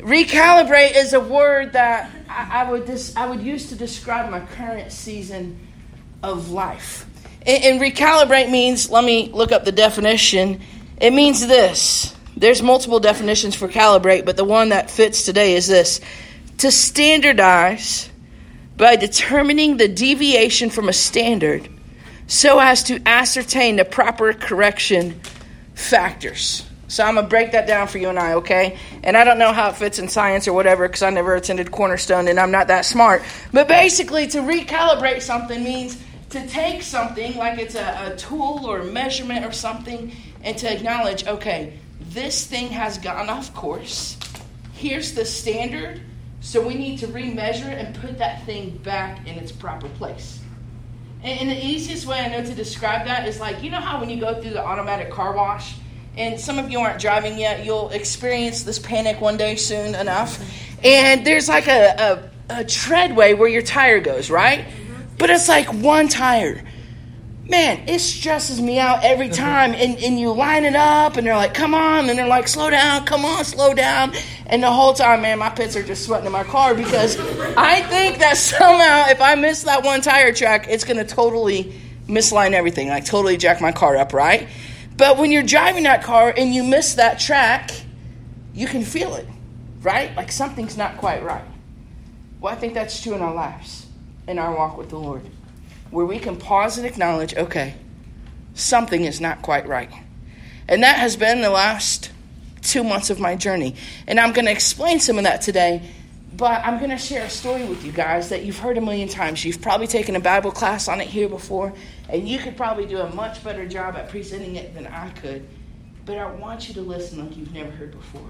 Recalibrate is a word that I would use to describe my current season of life. And recalibrate means, let me look up the definition. It means this. There's multiple definitions for calibrate, but the one that fits today is this: to standardize by determining the deviation from a standard so as to ascertain the proper correction factors. So I'm going to break that down for you and I, okay? And I don't know how it fits in science or whatever because I never attended Cornerstone and I'm not that smart. But basically, to recalibrate something means to take something, like it's a tool or a measurement or something, and to acknowledge, okay, this thing has gone off course. Here's the standard. So we need to remeasure it and put that thing back in its proper place. And the easiest way I know to describe that is like, you know how when you go through the automatic car wash, and some of you aren't driving yet, you'll experience this panic one day soon enough. And there's like a treadway where your tire goes, right? But it's like one tire. Man, it stresses me out every time. And you line it up, and they're like, come on. And they're like, slow down. Come on, slow down. And the whole time, man, my pits are just sweating in my car because I think that somehow if I miss that one tire track, it's going to totally misline everything, like totally jack my car up, right? But when you're driving that car and you miss that track, you can feel it, right? Like something's not quite right. Well, I think that's true in our lives, in our walk with the Lord, where we can pause and acknowledge, okay, something is not quite right. And that has been the last 2 months of my journey. And I'm going to explain some of that today, but I'm going to share a story with you guys that you've heard a million times. You've probably taken a Bible class on it here before, and you could probably do a much better job at presenting it than I could. But I want you to listen like you've never heard before,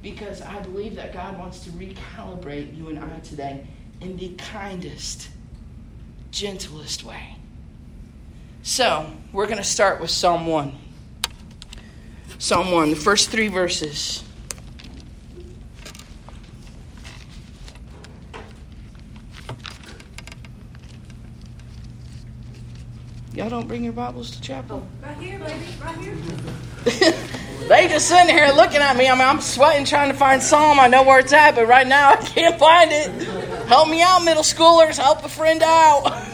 because I believe that God wants to recalibrate you and I today in the kindest, gentlest way. So we're going to start with Psalm 1. Psalm 1, the first three verses. Y'all don't bring your Bibles to chapel. Right here, ladies, right here. They just sitting here looking at me. I mean, I'm sweating trying to find Psalm. I know where it's at, but right now I can't find it. Help me out, middle schoolers. Help a friend out.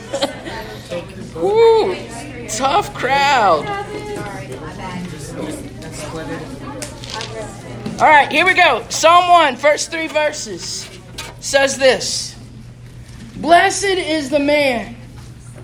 Woo, tough crowd. All right, here we go. Psalm 1, first three verses says this: Blessed is the man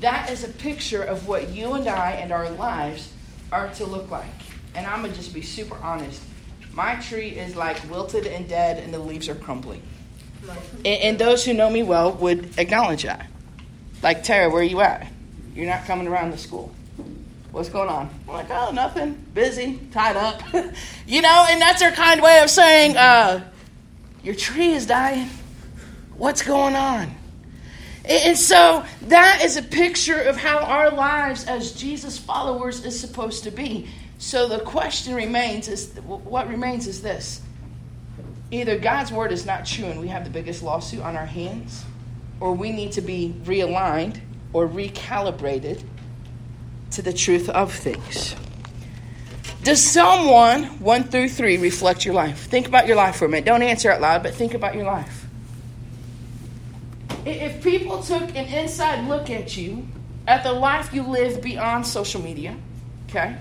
That is a picture of what you and I and our lives are to look like. And I'm going to just be super honest. My tree is like wilted and dead, and the leaves are crumbling. And those who know me well would acknowledge that. Like, Tara, where are you at? You're not coming around the school. What's going on? I'm like, oh, nothing. Busy. Tied up. You know, and that's her kind way of saying, your tree is dying. What's going on? And so that is a picture of how our lives as Jesus followers is supposed to be. So the question remains is, what remains is this: either God's word is not true and we have the biggest lawsuit on our hands, or we need to be realigned or recalibrated to the truth of things. Does Psalm 1 through 3 reflect your life? Think about your life for a minute. Don't answer out loud, but think about your life. If people took an inside look at you, at the life you live beyond social media, okay?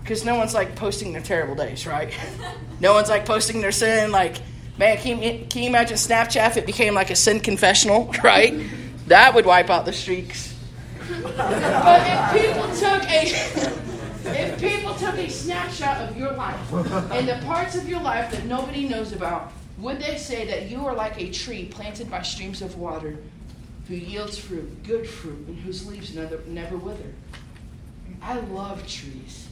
Because no one's like posting their terrible days, right? No one's like posting their sin. Like, man, can you imagine Snapchat if it became like a sin confessional, right? That would wipe out the streaks. But if people took a snapshot of your life and the parts of your life that nobody knows about, would they say that you are like a tree planted by streams of water who yields fruit, good fruit, and whose leaves never wither? I love trees.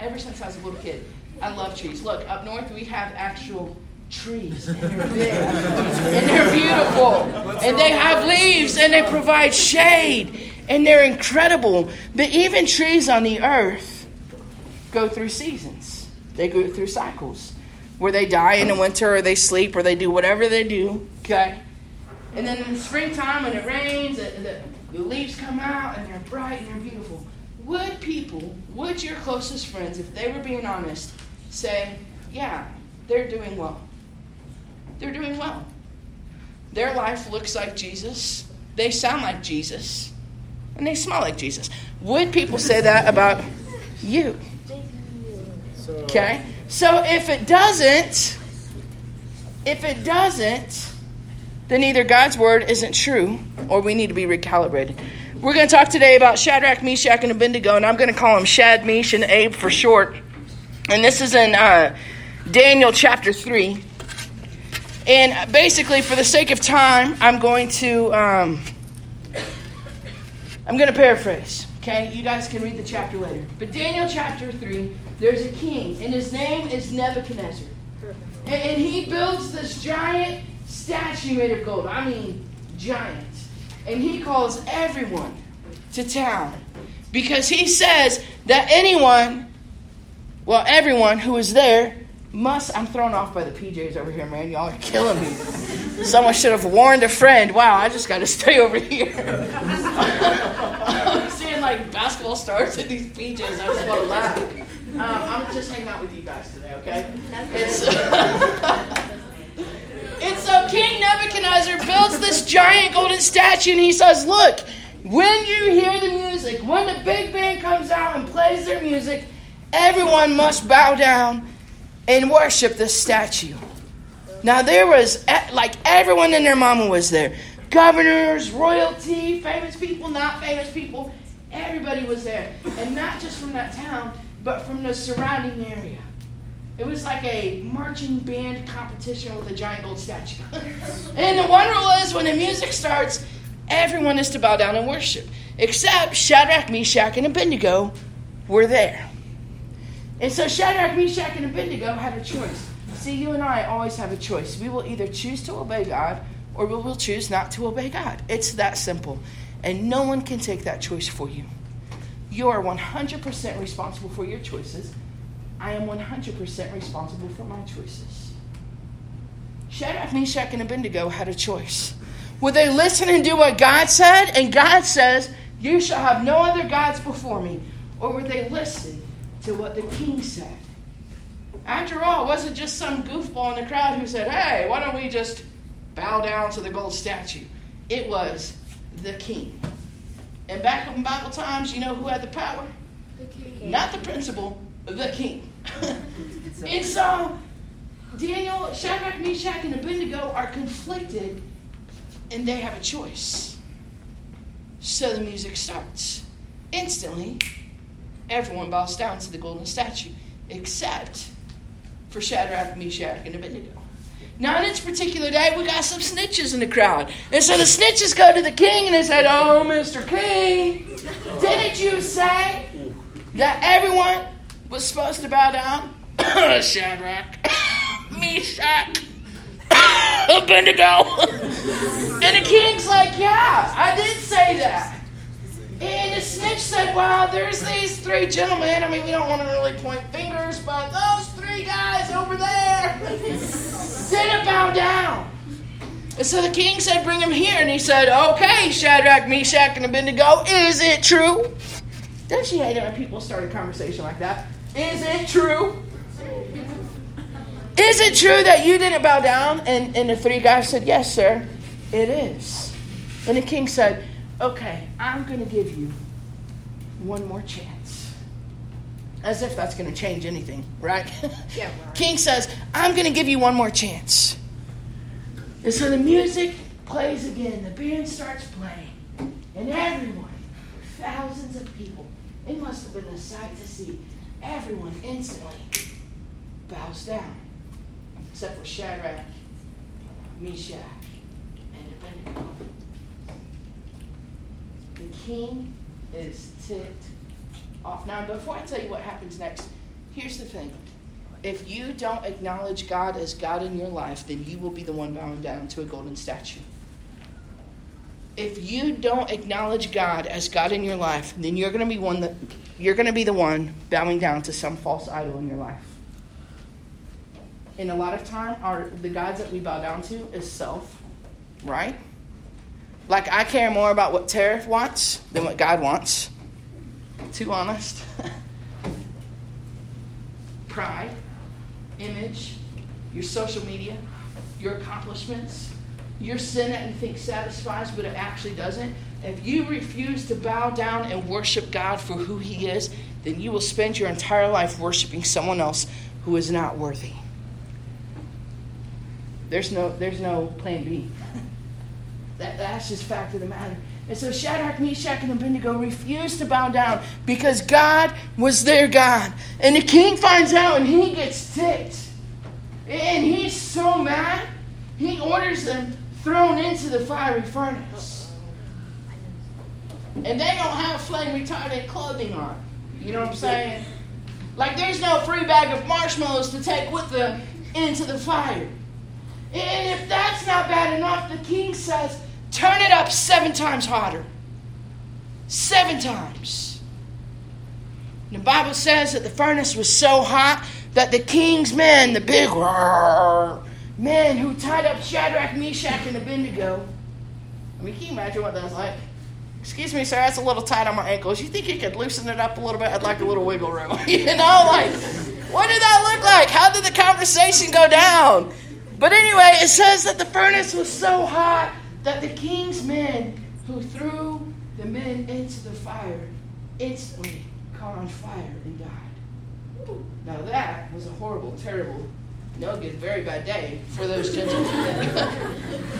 Ever since I was a little kid, I love trees. Look, up north we have actual trees, and they're big, and they're beautiful, and they have leaves, and they provide shade, and they're incredible. But even trees on the earth go through seasons. They go through cycles where they die in the winter, or they sleep, or they do whatever they do, okay? And then in the springtime, when it rains, the leaves come out, and they're bright, and they're beautiful. Would people, would your closest friends, if they were being honest, say, yeah, they're doing well. They're doing well. Their life looks like Jesus. They sound like Jesus. And they smell like Jesus. Would people say that about you? Okay? So if it doesn't, then either God's word isn't true or we need to be recalibrated. We're going to talk today about Shadrach, Meshach, and Abednego, and I'm going to call them Shad, Mesh, and Abe for short. And this is in Daniel chapter 3. And basically, for the sake of time, I'm going to paraphrase. Okay, you guys can read the chapter later. But Daniel chapter 3, there's a king, and his name is Nebuchadnezzar. And he builds this giant statue made of gold. I mean, giant. And he calls everyone to town because he says that everyone who is there must... I'm thrown off by the PJs over here, man. Y'all are killing me. Someone should have warned a friend. Wow, I just got to stay over here. I'm seeing like basketball stars in these PJs. I just want to laugh. I'm just hanging out with you guys today, okay? And so King Nebuchadnezzar builds this giant golden statue, and he says, look, when you hear the music, when the big band comes out and plays their music, everyone must bow down and worship this statue. Now, there was, like, everyone and their mama was there. Governors, royalty, famous people, not famous people. Everybody was there. And not just from that town, but from the surrounding area. It was like a marching band competition with a giant gold statue. And the one rule is when the music starts, everyone is to bow down and worship. Except Shadrach, Meshach, and Abednego were there. And so Shadrach, Meshach, and Abednego had a choice. See, you and I always have a choice. We will either choose to obey God or we will choose not to obey God. It's that simple. And no one can take that choice for you. You are 100% responsible for your choices. I am 100% responsible for my choices. Shadrach, Meshach, and Abednego had a choice. Would they listen and do what God said? And God says, you shall have no other gods before me. Or would they listen to what the king said? After all, it wasn't just some goofball in the crowd who said, hey, why don't we just bow down to the gold statue? It was the king. And back in Bible times, you know who had the power? The king. Not the principal, the king. And so Daniel, Shadrach, Meshach, and Abednego are conflicted, and they have a choice. So the music starts. Instantly, everyone bows down to the golden statue, except for Shadrach, Meshach, and Abednego. Now, on this particular day, we got some snitches in the crowd. And so the snitches go to the king, and they said, oh, Mr. King, didn't you say that everyone was supposed to bow down? Shadrach, Meshach, Abednego. And the king's like, yeah, I did say that. And the snitch said, wow, there's these three gentlemen. I mean, we don't want to really point fingers, but those three guys over there didn't bow down. And so the king said, bring him here. And he said, okay, Shadrach, Meshach, and Abednego, is it true? Don't she hate it when people start a conversation like that? Is it true? Is it true that you didn't bow down? And the three guys said, yes, sir, it is. And the king said, okay, I'm going to give you one more chance. As if that's going to change anything, right? Yeah. Right. King says, I'm going to give you one more chance. And so the music plays again. The band starts playing. And everyone, thousands of people, it must have been a sight to see. Everyone instantly bows down. Except for Shadrach, Meshach, and Abednego. The king is ticked off. Now, before I tell you what happens next, here's the thing. If you don't acknowledge God as God in your life, then you will be the one bowing down to a golden statue. If you don't acknowledge God as God in your life, then you're going to be the one bowing down to some false idol in your life. And a lot of time, the gods that we bow down to is self, right? Like, I care more about what Tara wants than what God wants. Too honest. Pride, image, your social media, your accomplishments, your sin that you think satisfies but it actually doesn't. If you refuse to bow down and worship God for who he is, then you will spend your entire life worshiping someone else who is not worthy. There's no plan B. That's just fact of the matter. And so Shadrach, Meshach, and Abednego refused to bow down because God was their God. And the king finds out and he gets ticked. And he's so mad, he orders them thrown into the fiery furnace. And they don't have flame retardant clothing on. You know what I'm saying? Like, there's no free bag of marshmallows to take with them into the fire. And if that's not bad enough, the king says, turn it up 7 times hotter. 7 times. And the Bible says that the furnace was so hot that the king's men, the big men who tied up Shadrach, Meshach, and Abednego. I mean, can you imagine what that was like? Excuse me, sir, that's a little tight on my ankles. You think you could loosen it up a little bit? I'd like a little wiggle room. You know, like, what did that look like? How did the conversation go down? But anyway, it says that the furnace was so hot that the king's men who threw the men into the fire instantly caught on fire and died. Now that was a horrible, terrible, no good, very bad day for those gentlemen.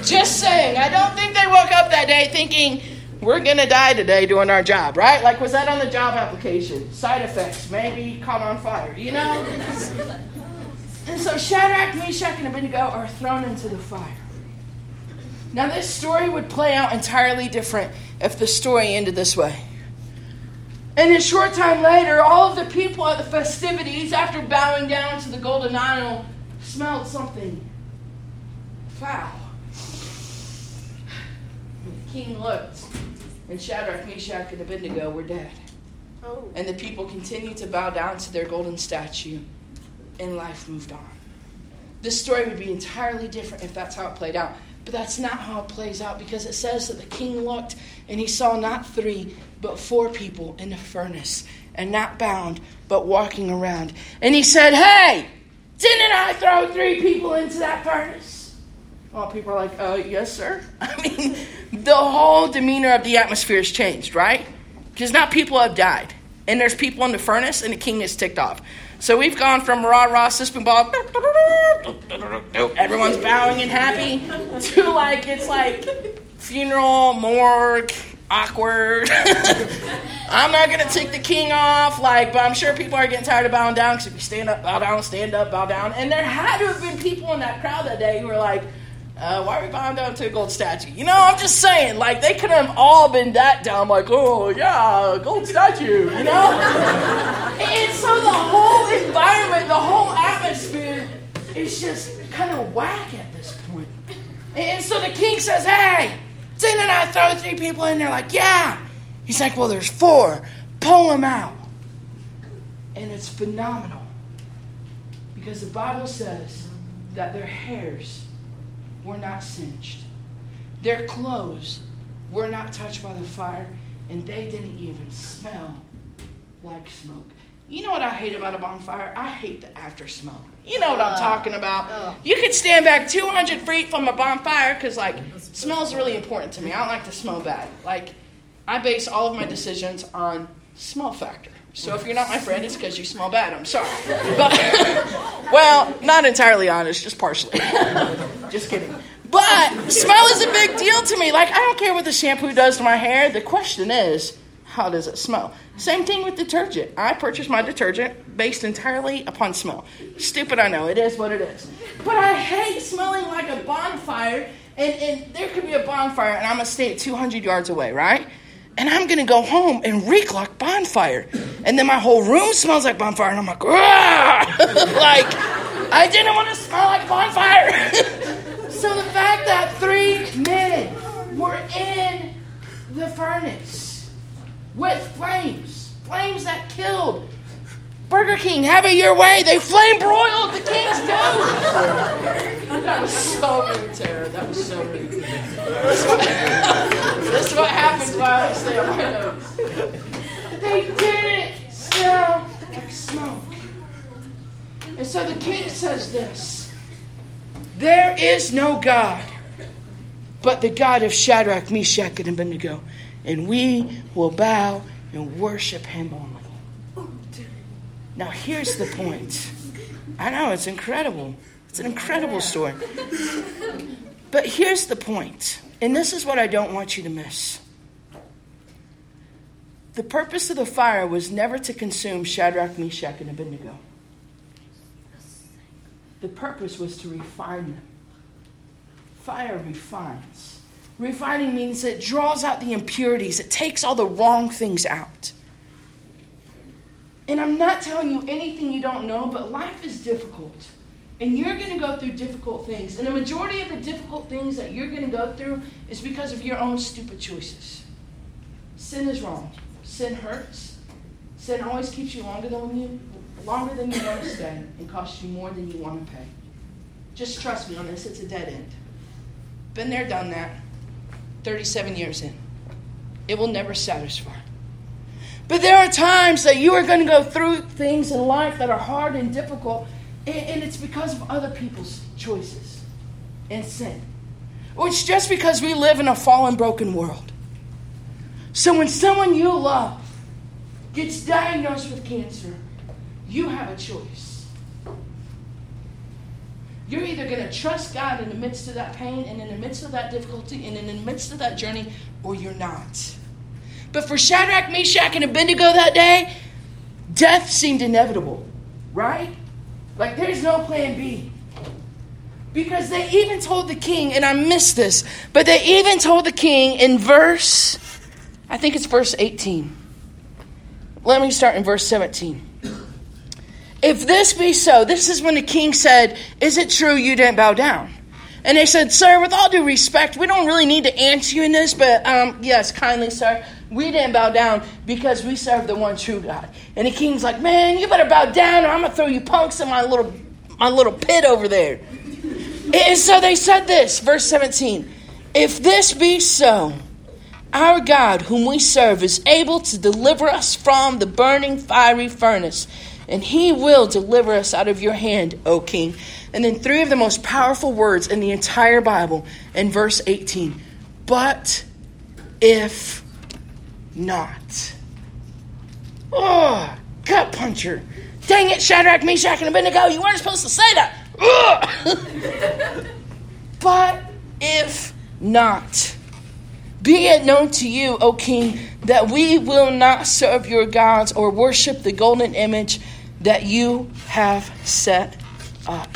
Just saying, I don't think they woke up that day thinking, we're going to die today doing our job, right? Like, was that on the job application? Side effects, maybe caught on fire, you know? And so Shadrach, Meshach, and Abednego are thrown into the fire. Now this story would play out entirely different if the story ended this way. And a short time later, all of the people at the festivities, after bowing down to the golden idol, smelled something foul. And the king looked, and Shadrach, Meshach, and Abednego were dead. Oh. And the people continued to bow down to their golden statue. And life moved on. This story would be entirely different if that's how it played out. But that's not how it plays out, because it says that the king looked and he saw not 3, but 4 people in the furnace, and not bound, but walking around. And he said, hey, didn't I throw 3 people into that furnace? Well, people are like, yes, sir. I mean, the whole demeanor of the atmosphere has changed, right? Because now people have died. And there's people in the furnace, and the king is ticked off. So we've gone from rah-rah, system ball, everyone's bowing and happy, to like, it's like funeral, morgue, awkward. I'm not going to tick the king off, like, but I'm sure people are getting tired of bowing down, because if you stand up, bow down. And there had to have been people in that crowd that day who were like, why are we bowing down to a gold statue? You know, I'm just saying, like, they could have all been that dumb, like, oh, yeah, gold statue, you know? And so the whole environment, the whole atmosphere is just kind of whack at this point. And so the king says, hey, didn't I throw 3 people in there? Like, yeah. He's like, well, there's 4. Pull them out. And it's phenomenal. Because the Bible says that their hairs were not singed. Their clothes were not touched by the fire, and they didn't even smell like smoke. You know what I hate about a bonfire? I hate the after smoke. You know what I'm talking about. You could stand back 200 feet from a bonfire because, like, smell's really important to me. I don't like to smell bad. Like, I base all of my decisions on smell factor. So if you're not my friend, it's because you smell bad. I'm sorry. But, well, not entirely honest, just partially. Just kidding. But smell is a big deal to me. Like, I don't care what the shampoo does to my hair. The question is, how does it smell? Same thing with detergent. I purchase my detergent based entirely upon smell. Stupid, I know. It is what it is. But I hate smelling like a bonfire. And there could be a bonfire, and I'm going to stay at 200 yards away, right? and I'm going to go home and reek like bonfire. And then my whole room smells like bonfire. And I'm like, like, I didn't want to smell like bonfire. So the fact that 3 men were in the furnace with flames, flames that killed. Burger King, have it your way. They flame broiled the king's goat. That was so rude, Tara. That was so rude. This is what happens while I stay on my nose. They didn't smell like smoke. And so the king says this. There is no God but the God of Shadrach, Meshach, and Abednego. And we will bow and worship him only. Now, here's the point. I know, it's incredible. It's an incredible story. But here's the point. And this is what I don't want you to miss. The purpose of the fire was never to consume Shadrach, Meshach, and Abednego. The purpose was to refine them. Fire refines. Refining means it draws out the impurities. It takes all the wrong things out. And I'm not telling you anything you don't know, but life is difficult. And you're going to go through difficult things. And the majority of the difficult things that you're going to go through is because of your own stupid choices. Sin is wrong. Sin hurts. Sin always keeps you longer than you want to stay and costs you more than you want to pay. Just trust me on this. It's a dead end. Been there, done that. 37 years in. It will never satisfy. But there are times that you are going to go through things in life that are hard and difficult, and it's because of other people's choices and sin. Or it's just because we live in a fallen, broken world. So when someone you love gets diagnosed with cancer, you have a choice. You're either going to trust God in the midst of that pain and in the midst of that difficulty and in the midst of that journey, or you're not. But for Shadrach, Meshach, and Abednego that day, death seemed inevitable, right? Like there's no plan B. Because they even told the king, and I missed this, but they even told the king in verse, I think it's verse 18. Let me start in verse 17. If this be so, this is when the king said, is it true you didn't bow down? And they said, sir, with all due respect, we don't really need to answer you in this, but yes, kindly, sir, we didn't bow down because we serve the one true God. And the king's like, man, you better bow down or I'm going to throw you punks in my little pit over there. And so they said this, verse 17, if this be so, our God whom we serve is able to deliver us from the burning fiery furnace. And he will deliver us out of your hand, O king. And then 3 of the most powerful words in the entire Bible in verse 18. But if not. Oh, gut puncher. Dang it, Shadrach, Meshach, and Abednego. You weren't supposed to say that. Oh. But if not. Be it known to you, O king, that we will not serve your gods or worship the golden image that you have set up.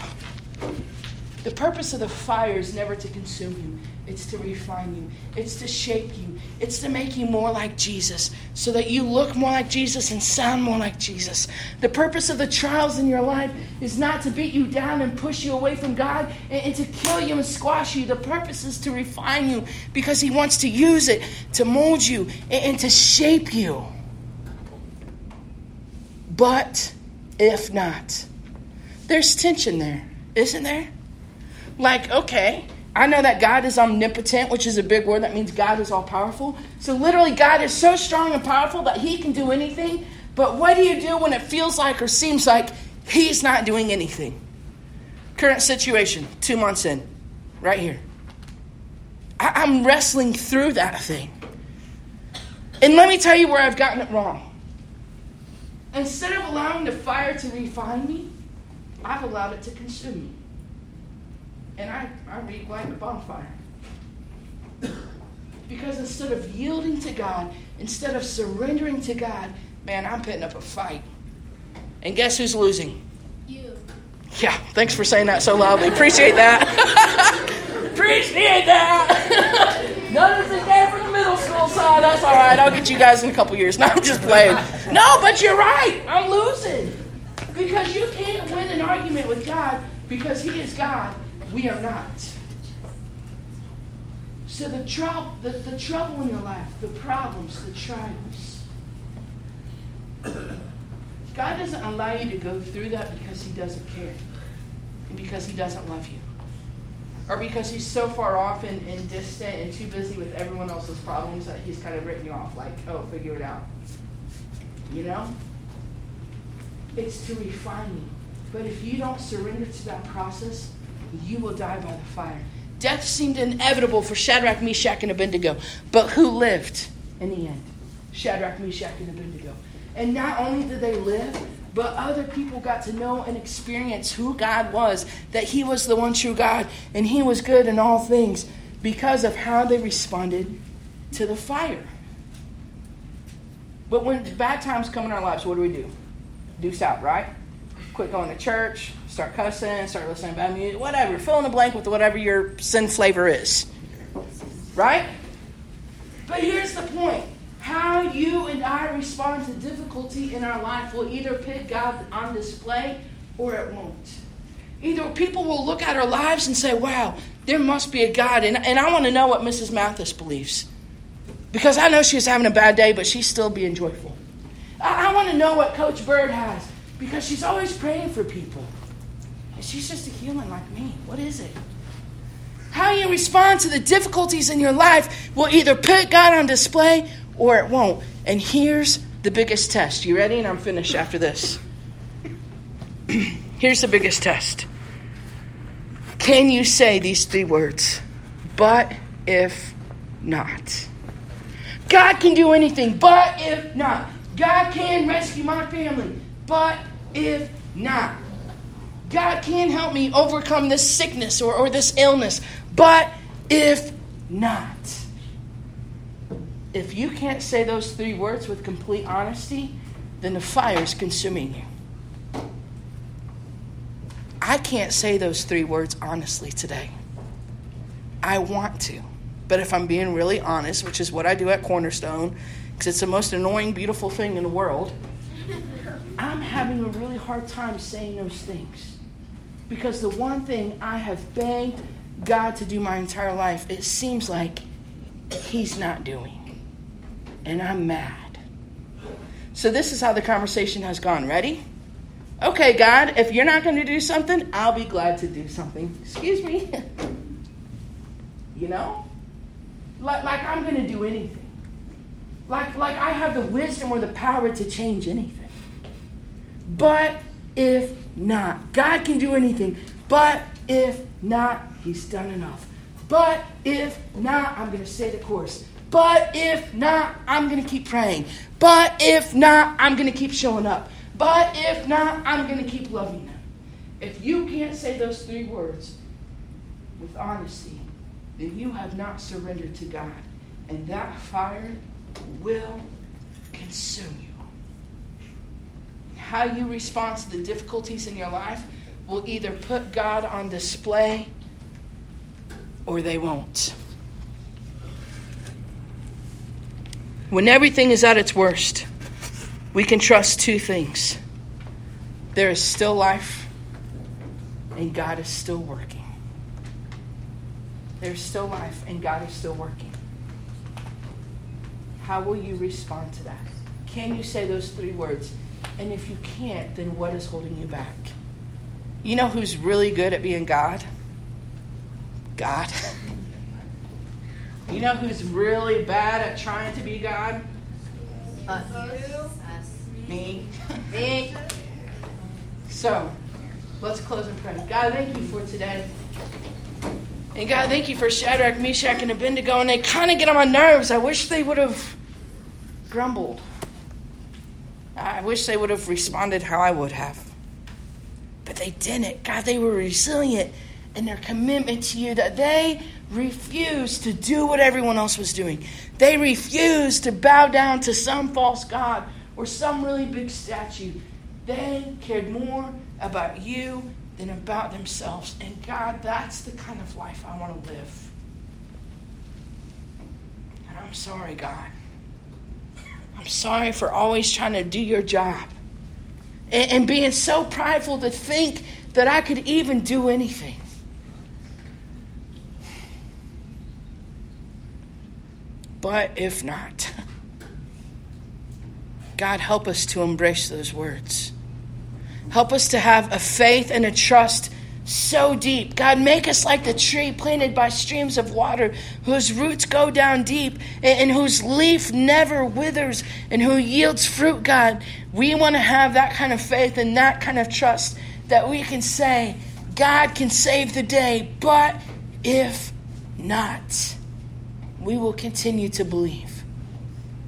The purpose of the fire is never to consume you. It's to refine you. It's to shape you. It's to make you more like Jesus so that you look more like Jesus and sound more like Jesus. The purpose of the trials in your life is not to beat you down and push you away from God and to kill you and squash you. The purpose is to refine you because he wants to use it to mold you and to shape you. But if not, there's tension there, isn't there? Like, okay, I know that God is omnipotent, which is a big word. That means God is all-powerful. So literally, God is so strong and powerful that he can do anything. But what do you do when it feels like or seems like he's not doing anything? Current situation, 2 months in, right here. I'm wrestling through that thing. And let me tell you where I've gotten it wrong. Instead of allowing the fire to refine me, I've allowed it to consume me. And I read like a bonfire. Because instead of yielding to God, instead of surrendering to God, man, I'm putting up a fight. And guess who's losing? You. Yeah, thanks for saying that so loudly. Appreciate that. Appreciate that. Notice it came from the middle school side. That's all right. I'll give at you guys in a couple years. No, I'm just playing. No, but you're right. I'm losing. Because you can't win an argument with God because he is God. We are not. So the trouble in your life, the problems, the trials, God doesn't allow you to go through that because he doesn't care and because he doesn't love you or because he's so far off and distant and too busy with everyone else's problems that he's kind of written you off like, oh, figure it out. You know? It's to refine you. But if you don't surrender to that process, you will die by the fire. Death seemed inevitable for Shadrach, Meshach, and Abednego. But who lived in the end? Shadrach, Meshach, and Abednego. And not only did they live, but other people got to know and experience who God was, that he was the one true God, and he was good in all things because of how they responded to the fire. But when bad times come in our lives, what do? Deuce out, right? Quit going to church, start cussing, start listening to bad music, whatever. Fill in the blank with whatever your sin flavor is. Right? But here's the point. How you and I respond to difficulty in our life will either put God on display or it won't. Either people will look at our lives and say, wow, there must be a God. And I want to know what Mrs. Mathis believes. Because I know she's having a bad day, but she's still being joyful. I want to know what Coach Bird has. Because she's always praying for people. And she's just a human like me. What is it? How you respond to the difficulties in your life will either put God on display or it won't. And here's the biggest test. You ready? And I'm finished after this. Here's the biggest test. Can you say these three words? But if not. God can do anything, but if not. God can rescue my family, but if not. God can help me overcome this sickness or this illness, but if not. If you can't say those three words with complete honesty, then the fire is consuming you. I can't say those three words honestly today. I want to. But if I'm being really honest, which is what I do at Cornerstone, because it's the most annoying, beautiful thing in the world, I'm having a really hard time saying those things. Because the one thing I have begged God to do my entire life, it seems like he's not doing. And I'm mad. So this is how the conversation has gone. Ready? Okay, God, if you're not going to do something, I'll be glad to do something. Excuse me. You know? Like I'm going to do anything. Like I have the wisdom or the power to change anything. But if not. God can do anything. But if not, he's done enough. But if not, I'm going to stay the course. But if not, I'm going to keep praying. But if not, I'm going to keep showing up. But if not, I'm going to keep loving them. If you can't say those three words with honesty, then you have not surrendered to God. And that fire will consume you. How you respond to the difficulties in your life will either put God on display or they won't. When everything is at its worst, we can trust two things. There is still life, and God is still working. There's still life, and God is still working. How will you respond to that? Can you say those three words? And if you can't, then what is holding you back? You know who's really good at being God? God. You know who's really bad at trying to be God? Me. Me. So, let's close in prayer. God, thank you for today. And God, thank you for Shadrach, Meshach, and Abednego. And they kind of get on my nerves. I wish they would have grumbled. I wish they would have responded how I would have. But they didn't. God, they were resilient in their commitment to you, that they refused to do what everyone else was doing. They refused to bow down to some false god or some really big statue. They cared more about you than about themselves. And God, that's the kind of life I want to live. And I'm sorry, God. I'm sorry for always trying to do your job and being so prideful to think that I could even do anything. But if not, God, help us to embrace those words. Help us to have a faith and a trust so deep. God, make us like the tree planted by streams of water, whose roots go down deep and whose leaf never withers and who yields fruit, God. We want to have that kind of faith and that kind of trust that we can say, God can save the day, but if not, we will continue to believe.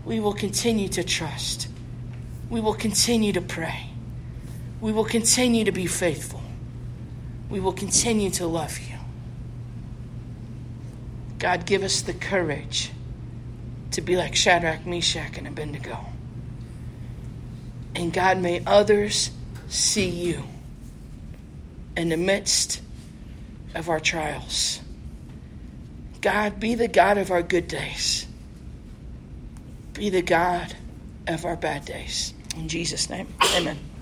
We will continue to trust. We will continue to pray. We will continue to be faithful. We will continue to love you. God, give us the courage to be like Shadrach, Meshach, and Abednego. And God, may others see you in the midst of our trials. God, be the God of our good days. Be the God of our bad days. In Jesus' name, amen.